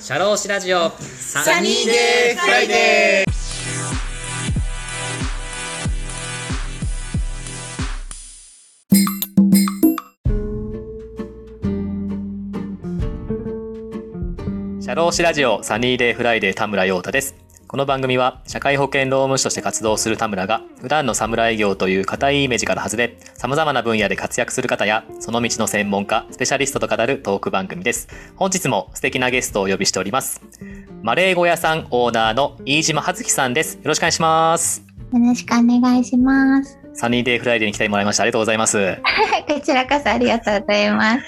社労士ラジオサニーデーフライデー。社労士ラジオサニーデーフライデー、田村陽太です。この番組は社会保険労務士として活動する田村が、普段の侍業という固いイメージから外れ、様々な分野で活躍する方や、その道の専門家、スペシャリストと語るトーク番組です。本日も素敵なゲストをお呼びしております。マレー小屋さんオーナーの飯島葉月さんです。よろしくお願いします。よろしくお願いします。サニーデイフライデーに来てもらいました。ありがとうございます。こちらこそありがとうございます。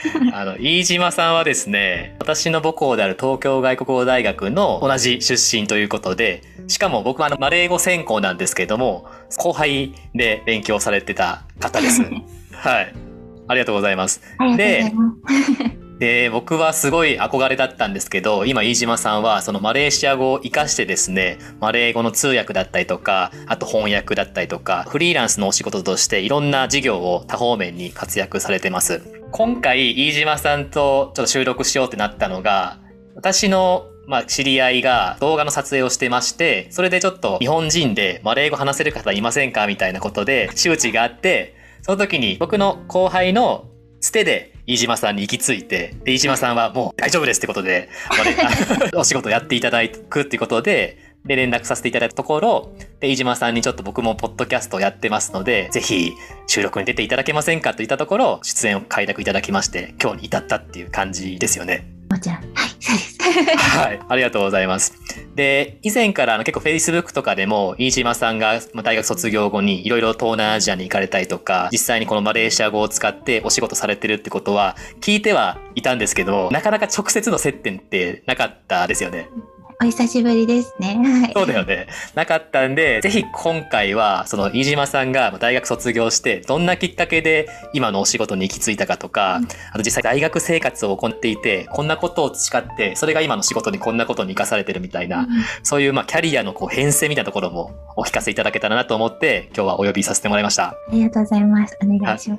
飯島さんはですね、私の母校である東京外国語大学の同じ出身ということで、しかも僕はマレー語専攻なんですけども、後輩で勉強されてた方です。はい。ありがとうございます。で、僕はすごい憧れだったんですけど、今飯島さんはそのマレーシア語を活かしてですね、マレー語の通訳だったりとか、あと翻訳だったりとか、フリーランスのお仕事としていろんな事業を多方面に活躍されてます。今回飯島さんとちょっと収録しようってなったのが、私の知り合いが動画の撮影をしてまして、それでちょっと日本人でマレー語話せる方いませんかみたいなことで周知があって、その時に僕の後輩のつてで飯島さんに行き着いて、で飯島さんはもう大丈夫ですってことで、お仕事やっていただくっていうことで、で連絡させていただいたところ、で飯島さんにちょっと僕もポッドキャストをやってますので、ぜひ収録に出ていただけませんかといったところ、出演を快諾いただきまして、今日に至ったっていう感じですよね。もちろん、はい、そうです。はい、ありがとうございます。で、以前から結構 Facebook とかでも、飯島さんが大学卒業後にいろいろ東南アジアに行かれたりとか、実際にこのマレーシア語を使ってお仕事されてるってことは聞いてはいたんですけど、なかなか直接の接点ってなかったですよね。お久しぶりですね。はい、そうだよね。なかったんで、ぜひ今回はその飯島さんが大学卒業してどんなきっかけで今のお仕事に行き着いたかとか、あと実際大学生活を行っていてこんなことを培って、それが今の仕事にこんなことに生かされてるみたいな、そういうキャリアの変遷みたいなところもお聞かせいただけたらなと思って、今日はお呼びさせてもらいました。ありがとうございます。お願いします。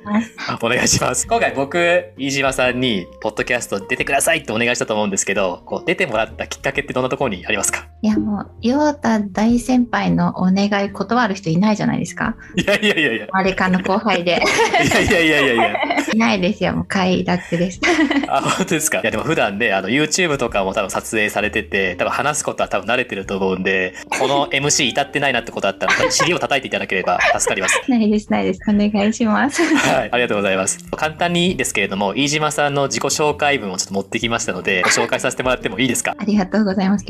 お願いします。今回僕飯島さんにポッドキャスト出てくださいってお願いしたと思うんですけど、出てもらったきっかけってどんなところにありますか？いや、もう陽太大先輩のお願い断る人いないじゃないですか。いやいやいやいや、マレカの後輩でいやいやいやいやいないですよ。もう快諾です。あ、本当ですか。いや、でも普段ね、YouTube とかも多分撮影されてて、多分話すことは多分慣れてると思うんで、この MC 至ってないなってことだったら尻を叩いていただければ助かります。ないです、ないです。お願いします。はい、ありがとうございます。簡単にですけれども、飯島さんの自己紹介文をちょっと持ってきましたので、ご紹介させてもらってもいいですか？ありがとうございます。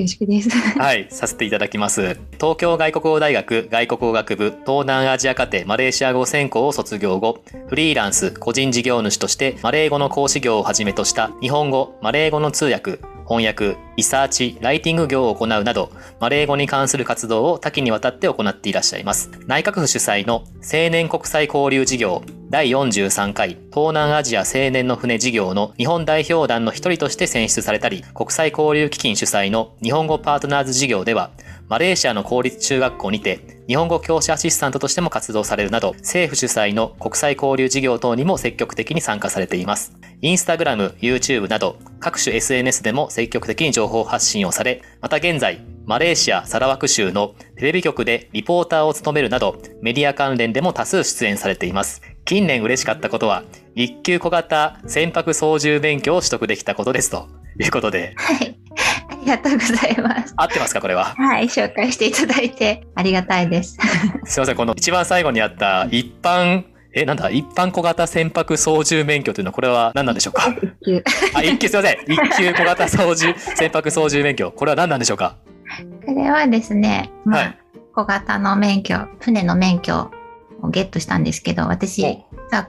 はい、させていただきます。東京外国語大学外国語学部東南アジア課程マレーシア語専攻を卒業後、フリーランス個人事業主としてマレー語の講師業をはじめとした日本語、マレー語の通訳、翻訳、リサーチ、ライティング業を行うなど、マレー語に関する活動を多岐にわたって行っていらっしゃいます。内閣府主催の青年国際交流事業第43回東南アジア青年の船事業の日本代表団の一人として選出されたり、国際交流基金主催の日本語パートナーズ事業では、マレーシアの公立中学校にて日本語教師アシスタントとしても活動されるなど、政府主催の国際交流事業等にも積極的に参加されています。インスタグラム、YouTube など各種 SNS でも積極的に情報発信をされ、また現在、マレーシア・サラワク州のテレビ局でリポーターを務めるなど、メディア関連でも多数出演されています。近年嬉しかったことは、1級小型船舶操縦免許を取得できたことですということで。はい。ありがとうございます。合ってますか、これは。はい、紹介していただいてありがたいです。すいません、この一番最後にあった一般小型船舶操縦免許というのは、これは何なんでしょうか？1級。あ、1級、すいません。1級小型船舶操縦免許。これは何なんでしょうか？これはですね、はい、小型の免許、船の免許をゲットしたんですけど、私、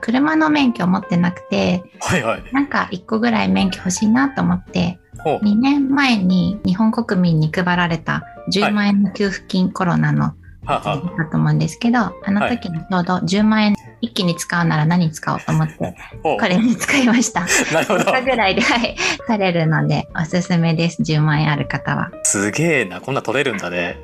車の免許を持ってなくて、はいはい、なんか1個ぐらい免許欲しいなと思って、2年前に日本国民に配られた10万円の給付金、はい、コロナのだったと思うんですけど、あの時にちょうど10万円一気に使うなら何使おうと思って、これに使いました。なるほど。10日ぐらいで、はい、取れるので、おすすめです。10万円ある方は。すげえな、こんな取れるんだね。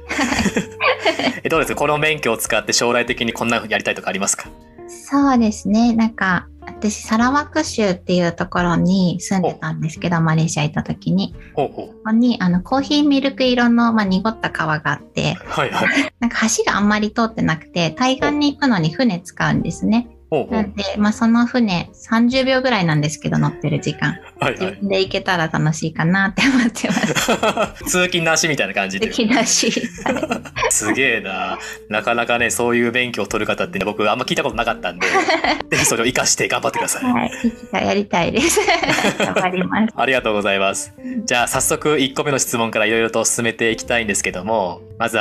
どうですか、この免許を使って将来的にこんなやりたいとかありますか？そうですね。なんか私サラワク州っていうところに住んでたんですけど、マレーシア行った時にここにコーヒーミルク色の、濁った川があって、はいはい、なんか橋があんまり通ってなくて対岸に行くのに船使うんですね。なんで、その船30秒ぐらいなんですけど乗ってる時間、はいはい、自分で行けたら楽しいかなって思ってます通勤なしみたいな感じで通勤なしすげえな。なかなかねそういう勉強を取る方って、ね、僕あんま聞いたことなかったんでぜひそれを生かして頑張ってください、はい、やりたいです頑張りますありがとうございます。じゃあ早速1個目の質問からいろいろと進めていきたいんですけども、まず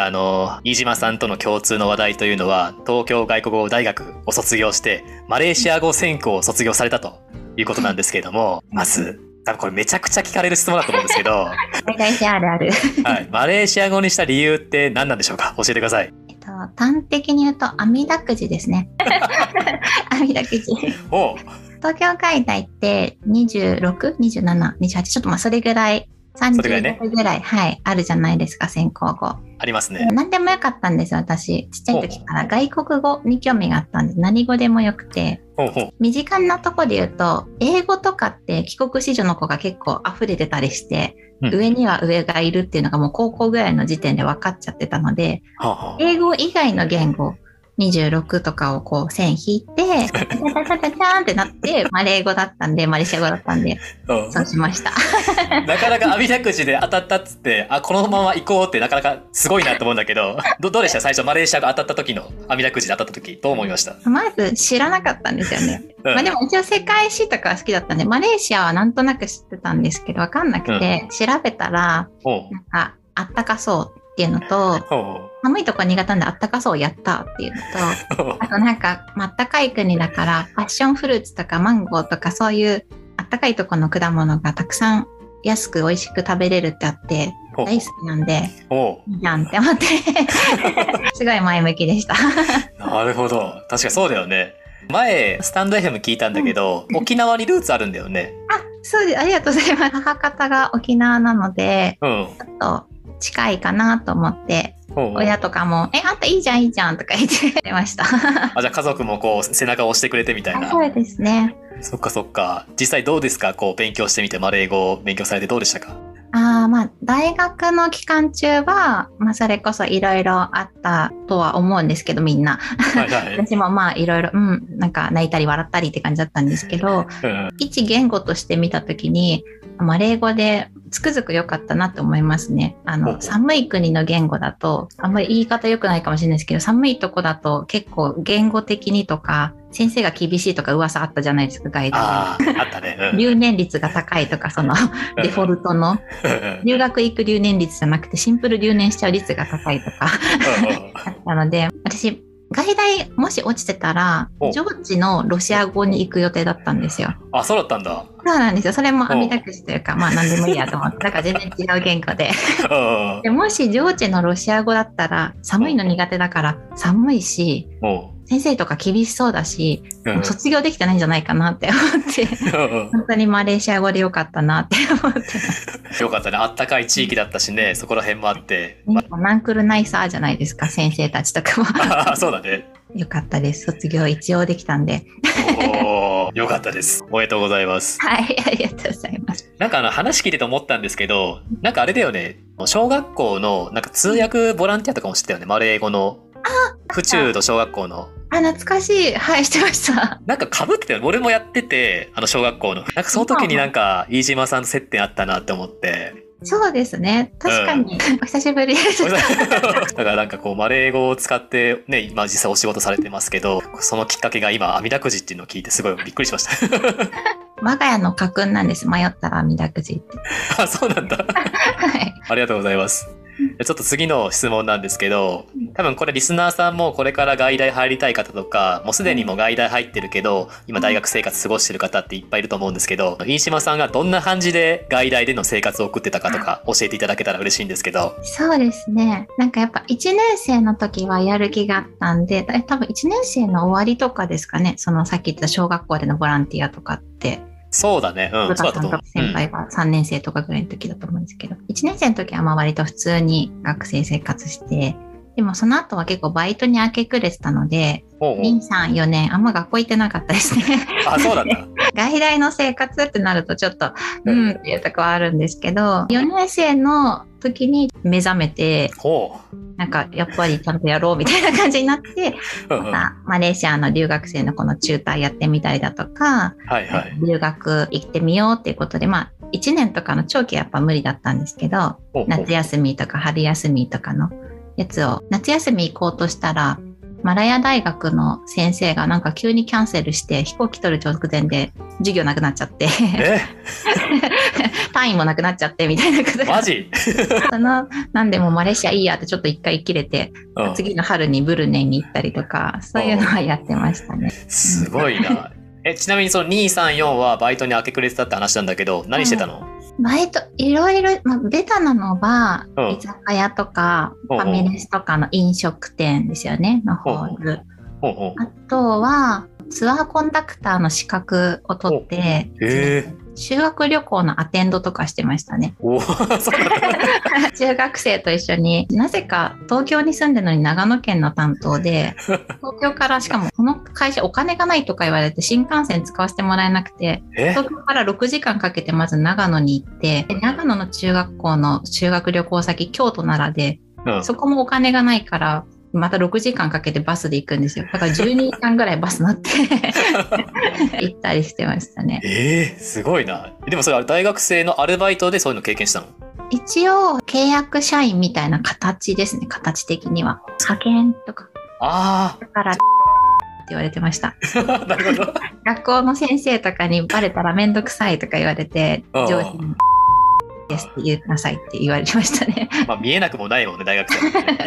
飯島さんとの共通の話題というのは東京外国語大学を卒業してマレーシア語専攻を卒業されたということなんですけれども、まず多分これめちゃくちゃ聞かれる質問だと思うんですけどマレーシアあるある、はい、マレーシア語にした理由って何なんでしょうか。教えてください。端的に言うと阿弥陀くじですね阿弥陀くじお東京外大って26、27、28ちょっとそれぐらい30個ぐらい、はい、あるじゃないですか専攻語。ありますね。何でもよかったんですよ私。ちっちゃい時から外国語に興味があったんで何語でもよくて。ほうほう。身近なとこで言うと英語とかって帰国子女の子が結構溢れてたりして、うん、上には上がいるっていうのがもう高校ぐらいの時点で分かっちゃってたので、はあはあ、英語以外の言語26とかをこう線引いてチャチャチャチャチャンってなってマレー語だったんでマレーシア語だったんでそうしましたなかなか阿弥陀くじで当たったっつってあこのまま行こうってなかなかすごいなと思うんだけど どうでした最初マレーシア語当たった時の阿弥陀くじで当たった時どう思いました。まず知らなかったんですよね、でも一応世界史とかは好きだったんでマレーシアはなんとなく知ってたんですけど分かんなくて、調べたらなんかあったかそうっていうのと寒いとこ苦手なんであったかそうやったっていうのとあとなんかあったかい国だからパッションフルーツとかマンゴーとかそういうあったかいとこの果物がたくさん安く美味しく食べれるってあって大好きなんでいいじゃんって思ってすごい前向きでしたなるほど確かにそうだよね。前スタンド FM 聞いたんだけど、うん、沖縄にルーツあるんだよねあ、そうです。ありがとうございます。母方が沖縄なので、ちょっと近いかなと思って親とかもあんたいいじゃんいいじゃんとか言ってましたあじゃあ家族もこう背中を押してくれてみたいな。そうですね。そっかそっか。実際どうですかこう勉強してみてマレー語を勉強されてどうでしたか。大学の期間中は、それこそいろいろあったとは思うんですけどみんな、はいはい、私もいろいろなんか泣いたり笑ったりって感じだったんですけど、一言語として見た時にマレー語でつくづく良かったなと思いますね。寒い国の言語だとあんまり言い方良くないかもしれないですけど寒いとこだと結構言語的にとか先生が厳しいとか噂あったじゃないですかガイドで。あったね、留年率が高いとかそのデフォルトの留学行く留年率じゃなくてシンプル留年しちゃう率が高いとかあったので私外大もし落ちてたらジョージのロシア語に行く予定だったんですよ。あ、そうだったんだ。そうなんですよ。それも阿弥陀くじというか何でもいいやと思ってだから全然違う言語ででもしジョージのロシア語だったら寒いの苦手だから寒いし先生とか厳しそうだしもう卒業できてないんじゃないかなって思って本当にマレーシア語でよかったなって思ってよかったね。あったかい地域だったしねそこら辺もあって、ナンクルナイサーじゃないですか先生たちとかもそうだね。よかったです。卒業一応できたんでよかったです。おめでとうございます。はい、ありがとうございます。なんか話聞いてて思ったんですけどなんかあれだよね小学校のなんか通訳ボランティアとかも知ったよねマレー語の。府中の小学校の懐かしい。はいしてました。なんか被ってたよ俺もやってて小学校のなんかその時になんか飯島さんと接点あったなって思って。そうですね確かに、お久しぶりですだからなんかこうマレー語を使ってね今実際お仕事されてますけどそのきっかけが今阿弥陀くじっていうのを聞いてすごいびっくりしました我が家の家訓なんです。迷ったら阿弥陀くじって。あ、そうなんだ、はい、ありがとうございます。ちょっと次の質問なんですけど多分これリスナーさんもこれから外大入りたい方とかもうすでにもう外大入ってるけど今大学生活過ごしてる方っていっぱいいると思うんですけど飯島さんがどんな感じで外大での生活を送ってたかとか教えていただけたら嬉しいんですけど。そうですねなんかやっぱ1年生の時はやる気があったんで多分1年生の終わりとかですかねそのさっき言った小学校でのボランティアとかって。そうだね。うん。そうだと思う。先輩が3年生とかぐらいの時だと思うんですけど、1年生の時は割と普通に学生生活して、でもその後は結構バイトに明け暮れてたので、2、3、4年あんま学校行ってなかったですね。あ、そうなんだ。外大の生活ってなるとちょっとうんっていうとこはあるんですけど、4年生の時に目覚めて、なんかやっぱりちゃんとやろうみたいな感じになって、またマレーシアの留学生のこの中退やってみたりだとか、はいはい、留学行ってみようっていうことで、まあ1年とかの長期はやっぱ無理だったんですけど、夏休みとか春休みとかのやつを夏休み行こうとしたらマラヤ大学の先生がなんか急にキャンセルして飛行機取る直前で授業なくなっちゃって単位もなくなっちゃってみたいなことマジなんでもマレーシアいいやってちょっと一回切れて、次の春にブルネイに行ったりとかそういうのはやってましたね。すごいな。ちなみにその2、3、4はバイトに明け暮れてたって話なんだけど、何してたの？バイトいろいろ、まあ、ベタなのは、居酒屋とかファミレスとかの飲食店ですよねのホール。あとはツアーコンダクターの資格を取って、修学旅行のアテンドとかしてましたね。お中学生と一緒に、なぜか東京に住んでるのに長野県の担当で、東京から、しかもこの会社お金がないとか言われて新幹線使わせてもらえなくて、東京から6時間かけてまず長野に行って、長野の中学校の修学旅行先京都奈良で、そこもお金がないからまた6時間かけてバスで行くんですよ。だから12時間ぐらいバス乗って行ったりしてましたね。すごいな。でもそれは大学生のアルバイトでそういうの経験したの？一応契約社員みたいな形ですね。形的には派遣とか、だからって言われてましたなるほど。学校の先生とかにバレたらめんどくさいとか言われて、上司にですって言いなさいって言われましたね。まあ見えなくもないもんね、大学生はね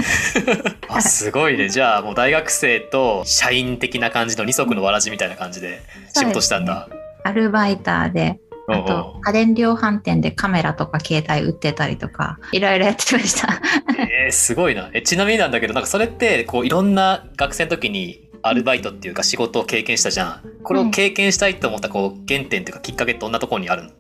あ、すごいね。じゃあもう大学生と社員的な感じの二足のわらじみたいな感じで仕事したんだ。アルバイターで、あと家電量販店でカメラとか携帯売ってたりとかいろいろやってましたすごいな。ちなみになんだけど、なんかそれってこういろんな学生の時にアルバイトっていうか仕事を経験したじゃん。これを経験したいと思ったこう原点というかきっかけってどんなところにあるの？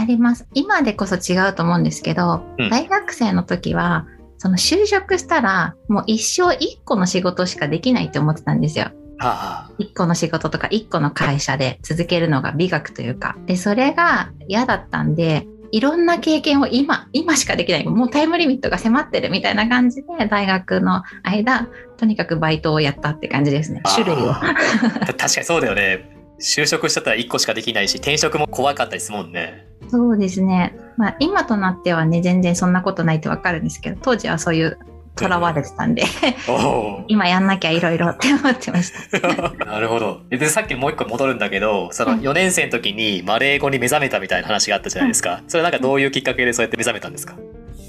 あります。今でこそ違うと思うんですけど、大学生の時はその就職したらもう一生1個の仕事しかできないって思ってたんですよ。1個の仕事とか1個の会社で続けるのが美学というかで、それが嫌だったんで、いろんな経験を今しかできない、もうタイムリミットが迫ってるみたいな感じで、大学の間とにかくバイトをやったって感じですね。種類を確かにそうだよね。就職しちゃったら1個しかできないし、転職も怖かったりするもんね。そうですね、まあ、今となってはね全然そんなことないって分かるんですけど、当時はそういうとらわれてたんで今やんなきゃいろいろって思ってましたなるほど。でさっきもう一個戻るんだけど、その4年生の時にマレー語に目覚めたみたいな話があったじゃないですか。それなんかどういうきっかけでそうやって目覚めたんですか？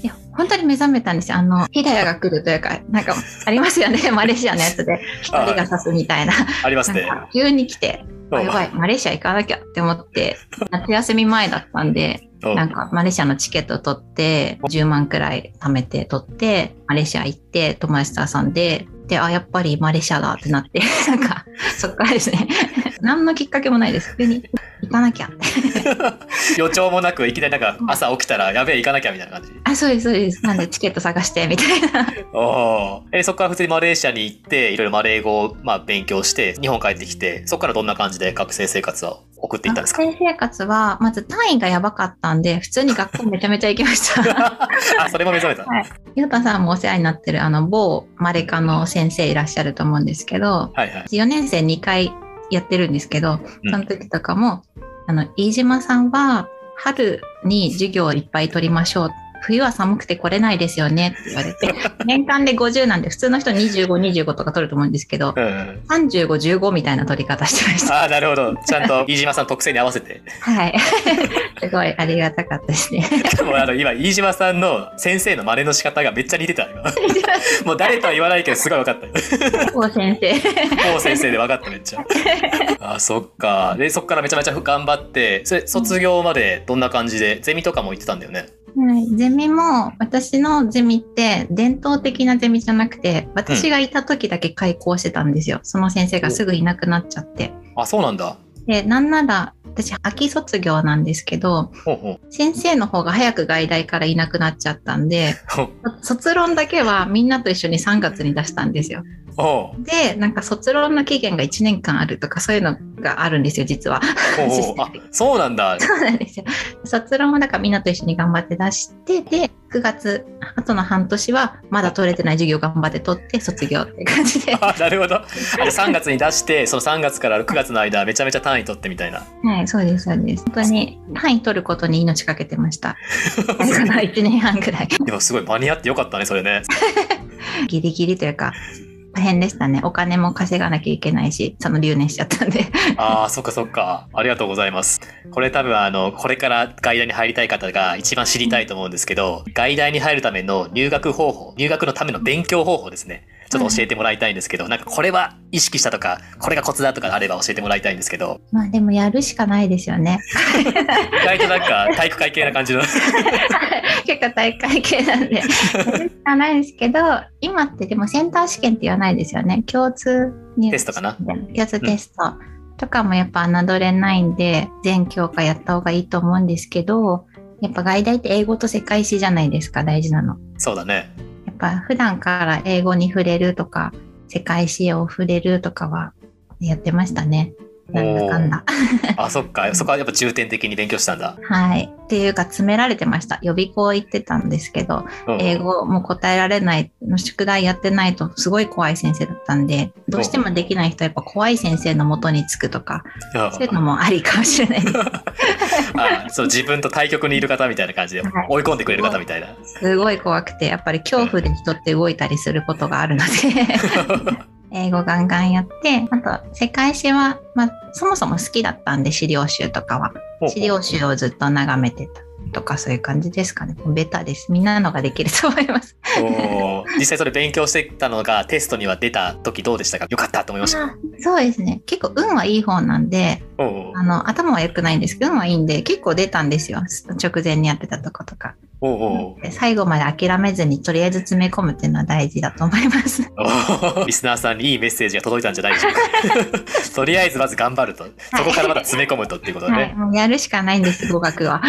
いや本当に目覚めたんですよ。ヒダヤが来るというか、なんかありますよねマレーシアのやつで光が差すみたいなありますね。急に来て、やばいマレーシア行かなきゃって思って、夏休み前だったんでなんかマレーシアのチケットを取って10万くらい貯めて取ってマレーシア行って友達と遊んで、でやっぱりマレーシアだってなってなんかそっからですね何のきっかけもないです。普通に行かなきゃ予兆もなくいきなりなんか朝起きたらやべえ行かなきゃみたいな感じ？あ、そうですそうです。なんでチケット探してみたいなそっから普通にマレーシアに行っていろいろマレー語を勉強して日本帰ってきて、そっからどんな感じで学生生活を送っていたんですか？学生生活はまず単位がやばかったんで普通に学校めちゃめちゃ行きましたあ、それも目覚めた。ゆうたさんもお世話になってる某マレ科の先生いらっしゃると思うんですけど、4年生2回やってるんですけど、その時とかも飯島さんは春に授業をいっぱい取りましょう、冬は寒くて来れないですよねって言われて年間で50なんで普通の人25、25とか取ると思うんですけど、35、15みたいな取り方してました。あ、なるほど。ちゃんと飯島さんの特性に合わせてすごいありがたかったですね。でも今飯島さんの先生の真似の仕方がめっちゃ似てたもう誰とは言わないけどすごい分かったもう先生で分かっためっちゃあ、そっか。でそっからめちゃめちゃ頑張って、それ卒業までどんな感じで、ゼミとかも行ってたんだよね？ゼミも、私のゼミって伝統的なゼミじゃなくて、私がいた時だけ開講してたんですよ。その先生がすぐいなくなっちゃって。あ、そうなんだ。でなんなら私秋卒業なんですけど、ほうほう、先生の方が早く外大からいなくなっちゃったんで卒論だけはみんなと一緒に3月に出したんですよ。でなんか卒論の期限が1年間あるとかそういうのがあるんですよ実は。あ、そうなんだ。そうなんですよ。卒論もなんかみんなと一緒に頑張って出して、で9月あとの半年はまだ取れてない授業頑張って取って卒業って感じで。あ、なるほど。あ、3月に出してその3月から9月の間めちゃめちゃ単位取ってみたいな。はい、そうですそうです。本当に単位取ることに命かけてました。この1年半ぐらい。でもすごい間に合ってよかったねそれね。ギリギリというか。大変でしたね。お金も稼がなきゃいけないし、その留年しちゃったんで。ああ、そっかそっか。ありがとうございます。これ多分これから外大に入りたい方が一番知りたいと思うんですけど、外大に入るための入学方法、入学のための勉強方法ですね。ちょっと教えてもらいたいんですけど、なんかこれは意識したとか、これがコツだとかあれば教えてもらいたいんですけど。まあでもやるしかないですよね。意外となんか体育会系な感じの。結構体育会系なんでやるしかないですけど、今ってでもセンター試験って言わないですよね。共通テストかな。共通テストとかもやっぱ侮れないんで、全教科やった方がいいと思うんですけど、やっぱ外大って英語と世界史じゃないですか、大事なの。そうだね。普段から英語に触れるとか世界史を触れるとかはやってましたね。なんだかんだ。あ、そっか。そこはやっぱ重点的に勉強したんだ。はい。っていうか詰められてました。予備校行ってたんですけど、英語も答えられないの宿題やってないとすごい怖い先生だったんで、どうしてもできない人はやっぱ怖い先生の元につくとか、そういうのもありかもしれないです。あ、そう、自分と対局にいる方みたいな感じで追い込んでくれる方みたいな。はい、すごい怖くて、やっぱり恐怖で人って動いたりすることがあるので。英語ガンガンやって、あと世界史は、まあ、そもそも好きだったんで資料集とかは資料集をずっと眺めてたとかそういう感じですかね。ベタです。みんなのができると思います。お実際それ勉強してたのがテストには出た時どうでしたか？よかったと思いました。そうですね、結構運はいい方なんで、頭は良くないんですけど運はいいんで結構出たんですよ、直前にやってたとことか。最後まで諦めずにとりあえず詰め込むっていうのは大事だと思います。リスナーさんにいいメッセージが届いたんじゃないでしょうか。とりあえずまず頑張ると、そこからまた詰め込むとっていうことでね、はい、もうやるしかないんです、語学は。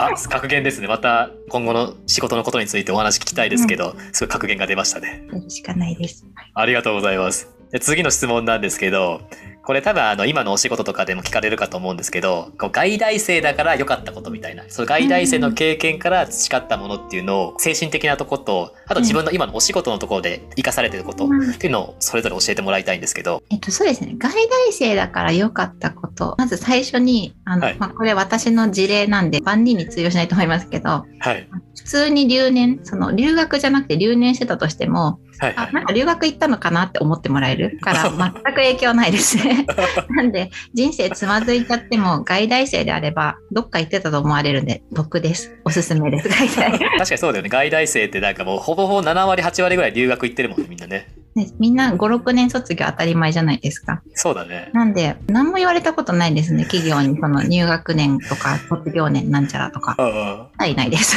あ、格言ですね。また今後の仕事のことについてお話聞きたいですけど、すごい格言が出ましたね。やるしかないです。ありがとうございます。次の質問なんですけど、これ多分今のお仕事とかでも聞かれるかと思うんですけど、外大生だから良かったことみたいな、その外大生の経験から培ったものっていうのを、精神的なとこと、あと自分の今のお仕事のところで生かされてることっていうのをそれぞれ教えてもらいたいんですけど。そうですね。外大生だから良かったこと。まず最初に、まあ、これ私の事例なんで万人に通用しないと思いますけど、はい、普通に留年、その留学じゃなくて留年してたとしても、はいはい、あ、なんか留学行ったのかなって思ってもらえるから全く影響ないですね。なんで人生つまずいちゃっても外大生であればどっか行ってたと思われるんで得です。おすすめです、外大。確かにそうだよね。外大生ってなんかもうほぼほぼ7割8割ぐらい留学行ってるもんね、みんなね。みんな 5,6 年卒業当たり前じゃないですか。そうだね。なんで何も言われたことないですね、企業に。その入学年とか卒業年なんちゃらとかはいないです。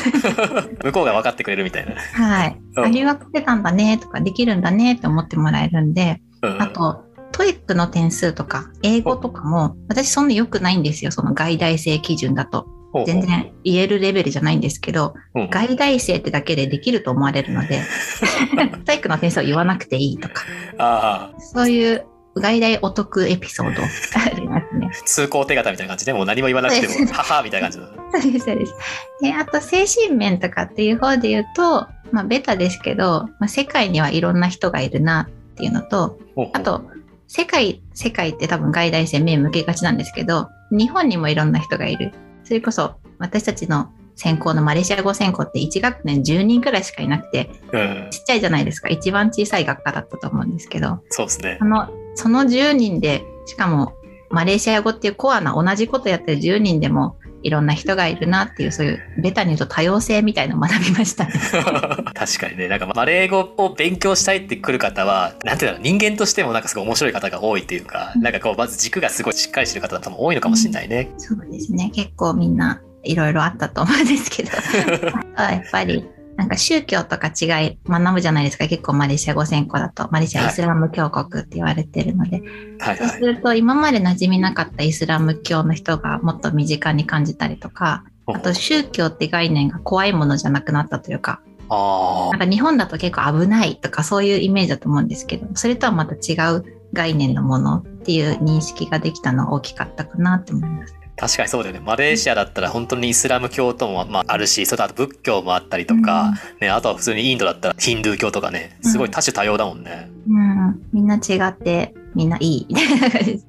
向こうが分かってくれるみたいな。はい、留学してたんだねとかできるんだねって思ってもらえるんで、あとトイックの点数とか英語とかも私そんな良くないんですよ、その外大生基準だと。全然言えるレベルじゃないんですけど、外大生ってだけでできると思われるので体育の点数を言わなくていいとか、そういう外大お得エピソードありますね。通行手形みたいな感じでもう何も言わなくても母みたいな感じ。そうですそうです。であと精神面とかっていう方で言うと、まあ、ベタですけど、まあ、世界にはいろんな人がいるなっていうのと、あと世界って多分外大生目向けがちなんですけど、日本にもいろんな人がいる。それこそ私たちの専攻のマレーシア語専攻って1学年10人くらいしかいなくて、ちっちゃいじゃないですか。一番小さい学科だったと思うんですけど、そうですね。その10人で、しかもマレーシア語っていうコアな同じことやってる10人でもいろんな人がいるなっていう、そういうベタに言うと多様性みたいなのを学びましたね。確かにね、なんかマレー語を勉強したいって来る方は、なんていうの、人間としてもなんかすごい面白い方が多いというか、なんかこうまず軸がすごいしっかりしてる方が多分多いのかもしれないね。そうですね。結構みんないろいろあったと思うんですけど、やっぱりなんか宗教とか違い学ぶじゃないですか。結構マレーシア語専攻だとマレーシアイスラム教国って言われてるので、はい、そうすると今まで馴染みなかったイスラム教の人がもっと身近に感じたりとか、あと宗教って概念が怖いものじゃなくなったというか、なんか日本だと結構危ないとかそういうイメージだと思うんですけど、それとはまた違う概念のものっていう認識ができたのは大きかったかなと思います。確かにそうだよね。マレーシアだったら本当にイスラム教ともあるし、それとあと仏教もあったりとか、うんね、あとは普通にインドだったらヒンドゥー教とかね、すごい多種多様だもんね、うんうん、みんな違ってみんないい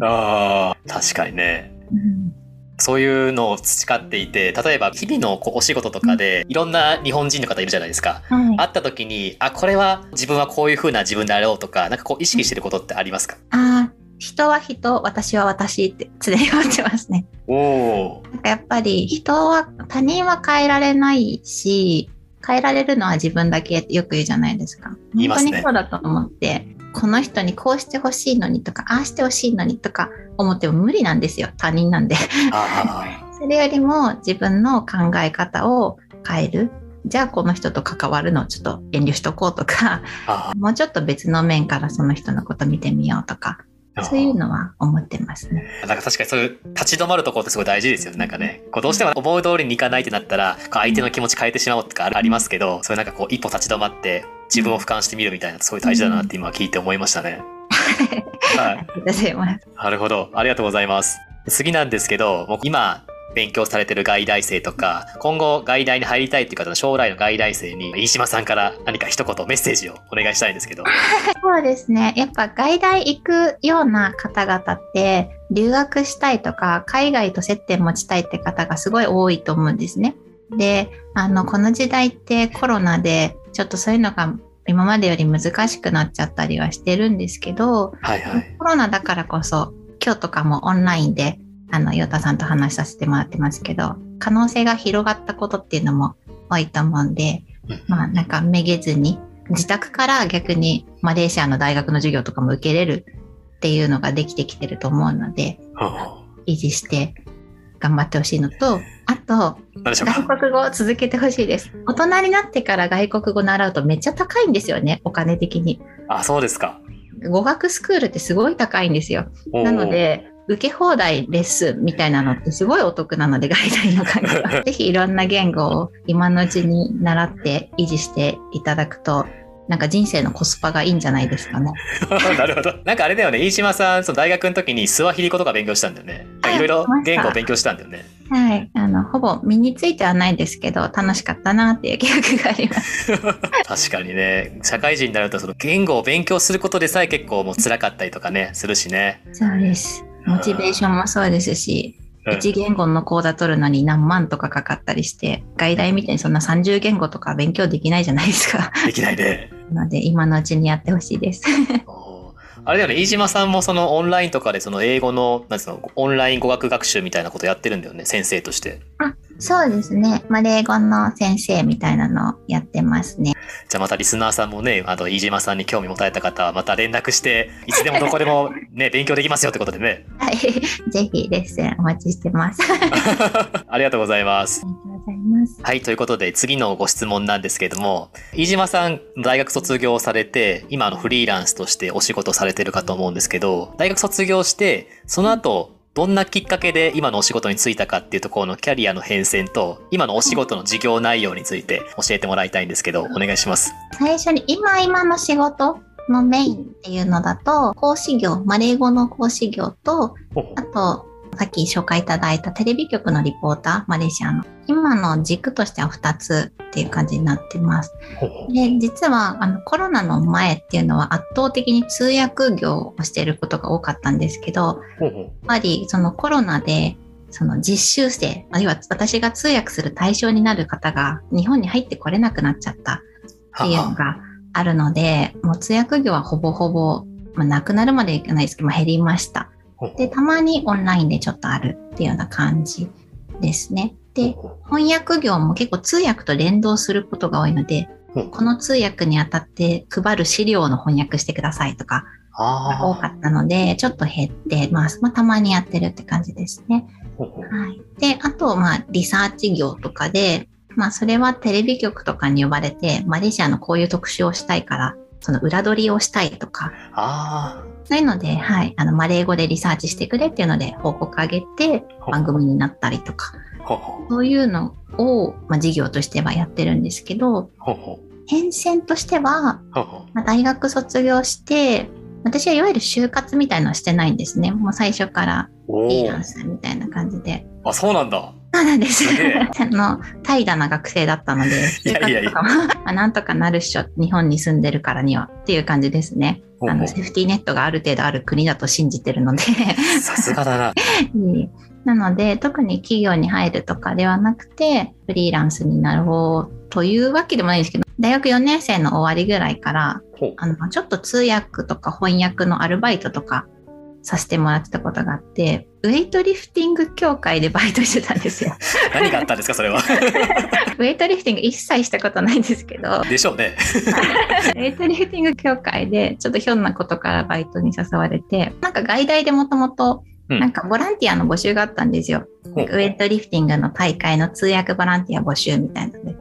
ああ、確かにね、うん、そういうのを培っていて、例えば日々のこうお仕事とかで、うん、いろんな日本人の方いるじゃないですか、はい、会った時にあ、これは自分はこういう風な自分であろうとか、なんかこう意識してることってありますか？ああ、人は人、私は私って常に思ってますね。おー。なんかやっぱり他人は変えられないし、変えられるのは自分だけってよく言うじゃないですか。言いますね。本当にそうだと思って、この人にこうしてほしいのにとか、ああしてほしいのにとか思っても無理なんですよ。他人なんで。それよりも自分の考え方を変える。じゃあこの人と関わるのをちょっと遠慮しとこうとか、もうちょっと別の面からその人のこと見てみようとか。そういうのは思ってますね。なんか確かにそういう立ち止まるところってすごい大事ですよね。なんかね、こうどうしても思う通りにいかないってなったら相手の気持ち変えてしまおうとかありますけど、それなんかこう一歩立ち止まって自分を俯瞰してみるみたいな、すごい大事だなって今聞いて思いましたね。はい、ありがとうございます。なるほど、ありがとうございます。次なんですけど、もう今勉強されてる外大生とか、今後外大に入りたいっていう方の将来の外大生に飯島さんから何か一言メッセージをお願いしたいんですけど。そうですね、やっぱ外大行くような方々って留学したいとか海外と接点持ちたいって方がすごい多いと思うんですね。で、この時代ってコロナでちょっとそういうのが今までより難しくなっちゃったりはしてるんですけど、はいはい、コロナだからこそ今日とかもオンラインでヨタさんと話させてもらってますけど、可能性が広がったことっていうのも多いと思うんで、まあなんかめげずに、自宅から逆にマレーシアの大学の授業とかも受けれるっていうのができてきてると思うので、維持して頑張ってほしいのと、あと外国語を続けてほしいです。大人になってから外国語習うとめっちゃ高いんですよね、お金的に。あ、そうですか。語学スクールってすごい高いんですよ。なので受け放題レッスンみたいなのってすごいお得なので、外大の感じはぜひいろんな言語を今のうちに習って維持していただくと、なんか人生のコスパがいいんじゃないですかね。なるほど。なんかあれだよね、飯島さん、その大学の時にスワヒリ語とか勉強したんだよね。いろいろ言語を勉強したんだよね。はい、ほぼ身についてはないですけど、楽しかったなっていう記憶があります。確かにね、社会人になるとその言語を勉強することでさえ結構もう辛かったりとかね、するしね。そうです。モチベーションもそうですし、1言語の講座取るのに何万とかかかったりして、外大みたいにそんな30言語とか勉強できないじゃないですか。できないね。なので今のうちにやってほしいです。あれだよね、飯島さんもそのオンラインとかでその英語の、なんていうの、オンライン語学学習みたいなことやってるんだよね、先生として。あ、そうですね。マレー語の先生みたいなのをやってますね。じゃあまたリスナーさんもね、飯島さんに興味持たれた方はまた連絡して、いつでもどこでもね、勉強できますよってことでね。はい。ぜひレッスンお待ちしてます。ありがとうございます。はい、ということで次のご質問なんですけれども、飯島さん大学卒業されて今フリーランスとしてお仕事されてるかと思うんですけど、大学卒業してその後どんなきっかけで今のお仕事に就いたかっていうところのキャリアの変遷と今のお仕事の事業内容について教えてもらいたいんですけど、お願いします。最初に今の仕事のメインっていうのだと、講師業、マレー語の講師業と、あとさっき紹介いただいたテレビ局のリポーター、マレーシアの今の軸としては2つっていう感じになってます。で、実はコロナの前っていうのは圧倒的に通訳業をしていることが多かったんですけど、やっぱりそのコロナでその実習生、あるいは私が通訳する対象になる方が日本に入ってこれなくなっちゃったっていうのがあるので、もう通訳業はほぼほぼ、なくなるまでいかないですけど、減りました。で、たまにオンラインでちょっとあるっていうような感じですね。で、翻訳業も結構通訳と連動することが多いので、この通訳にあたって配る資料の翻訳してくださいとか多かったので、ちょっと減ってます。たまにやってるって感じですね。はい。で、あとリサーチ業とかで、まあ、それはテレビ局とかに呼ばれてマレーシアのこういう特集をしたいからその裏取りをしたいとか、あそういうので、はい、マレー語でリサーチしてくれっていうので報告あげて番組になったりとか、そういうのを、まあ、事業としてはやってるんですけど、変遷としては、まあ、大学卒業して私はいわゆる就活みたいなのはしてないんですね。もう最初からフリーランスみたいな感じで。あ、そうなんだ。そうなんです。怠惰な学生だったので、就活とかはなんとかなるっしょ、日本に住んでるからにはっていう感じですね。セーフティーネットがある程度ある国だと信じてるので。さすがだな。なので特に企業に入るとかではなくてフリーランスになろうというわけでもないんですけど、大学4年生の終わりぐらいからちょっと通訳とか翻訳のアルバイトとかさせてもらってたことがあって、ウェイトリフティング協会でバイトしてたんですよ。何があったんですかそれは。ウェイトリフティング一切したことないんですけど。でしょうね。ウェイトリフティング協会でちょっとひょんなことからバイトに誘われて、なんか外大でもともとなんかボランティアの募集があったんですよ、うん、ウェイトリフティングの大会の通訳ボランティア募集みたいなので、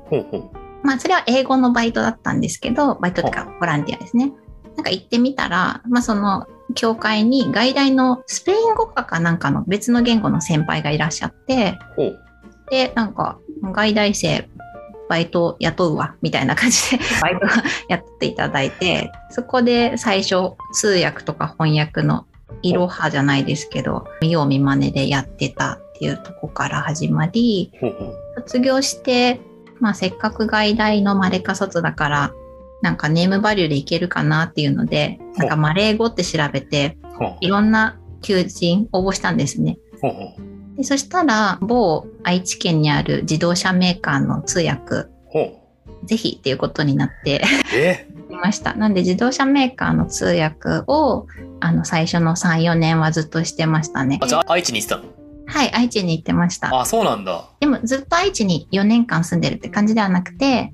まあそれは英語のバイトだったんですけど、バイトとかボランティアですね。なんか行ってみたら、まあその協会に外大のスペイン語科かなんかの別の言語の先輩がいらっしゃって、でなんか外大生バイト雇うわみたいな感じでバイトやっていただいて、そこで最初通訳とか翻訳のいろはじゃないですけど、見よう見まねでやってたっていうとこから始まり、卒業して、まあ、せっかく外大のマレ科卒だからなんかネームバリューでいけるかなっていうので、なんかマレー語って調べていろんな求人応募したんですね。でそしたら某愛知県にある自動車メーカーの通訳ぜひっていうことになっていました。なんで自動車メーカーの通訳を最初の 3,4 年はずっとしてましたね。あ、じゃあ愛知に行ってたの？はい、愛知に行ってました。あ、そうなんだ。でもずっと愛知に4年間住んでるって感じではなくて、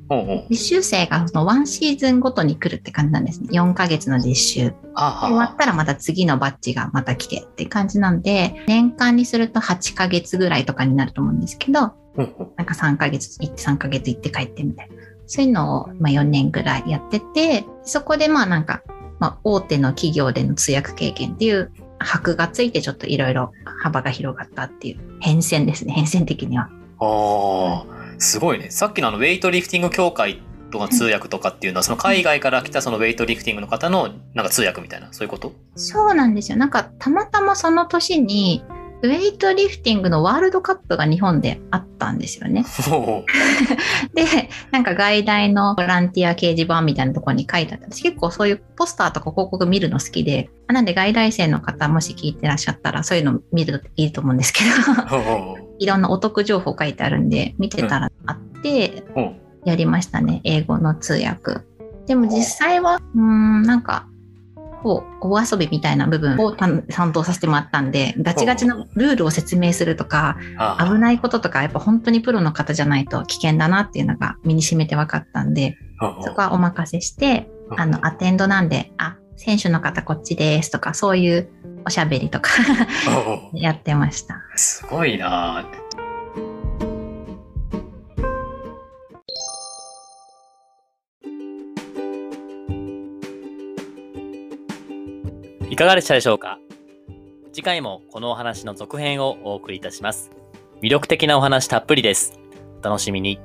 実習生がその1シーズンごとに来るって感じなんですね。4ヶ月の実習終わったらまた次のバッジがまた来てって感じなんで、年間にすると8ヶ月ぐらいとかになると思うんですけど、なんか3ヶ月行って3ヶ月行って帰ってみたいな、そういうのをまあ4年ぐらいやってて、そこでまあなんか、まあ、大手の企業での通訳経験っていう箔がついて、ちょっといろいろ幅が広がったっていう変遷ですね。変遷的には。ああ、すごいね。さっきのウェイトリフティング協会とか通訳とかっていうのは、その海外から来たそのウェイトリフティングの方のなんか通訳みたいな、そういうこと？そうなんですよ。なんかたまたまその年にウェイトリフティングのワールドカップが日本であったんですよね。で、なんか外大のボランティア掲示板みたいなところに書いてあった。私結構そういうポスターとか広告見るの好きで、なんで外大生の方もし聞いてらっしゃったらそういうの見るといいと思うんですけど、いろんなお得情報書いてあるんで見てたらあって、やりましたね、英語の通訳。でも実際は、なんか、お遊びみたいな部分を担当させてもらったんで、ガチガチのルールを説明するとか危ないこととか、やっぱ本当にプロの方じゃないと危険だなっていうのが身に染みて分かったんで、そこはお任せして、アテンドなんで、あ、選手の方こっちですとか、そういうおしゃべりとかやってました。すごいな。いかがでしたでしょうか。次回もこのお話の続編をお送りいたします。魅力的なお話たっぷりです。お楽しみに。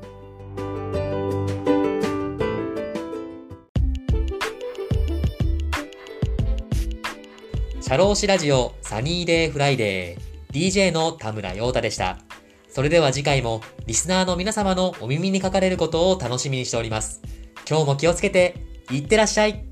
社労士ラジオサニーデーフライデー DJ の田村陽太でした。それでは次回もリスナーの皆様のお耳にかかれることを楽しみにしております。今日も気をつけていってらっしゃい。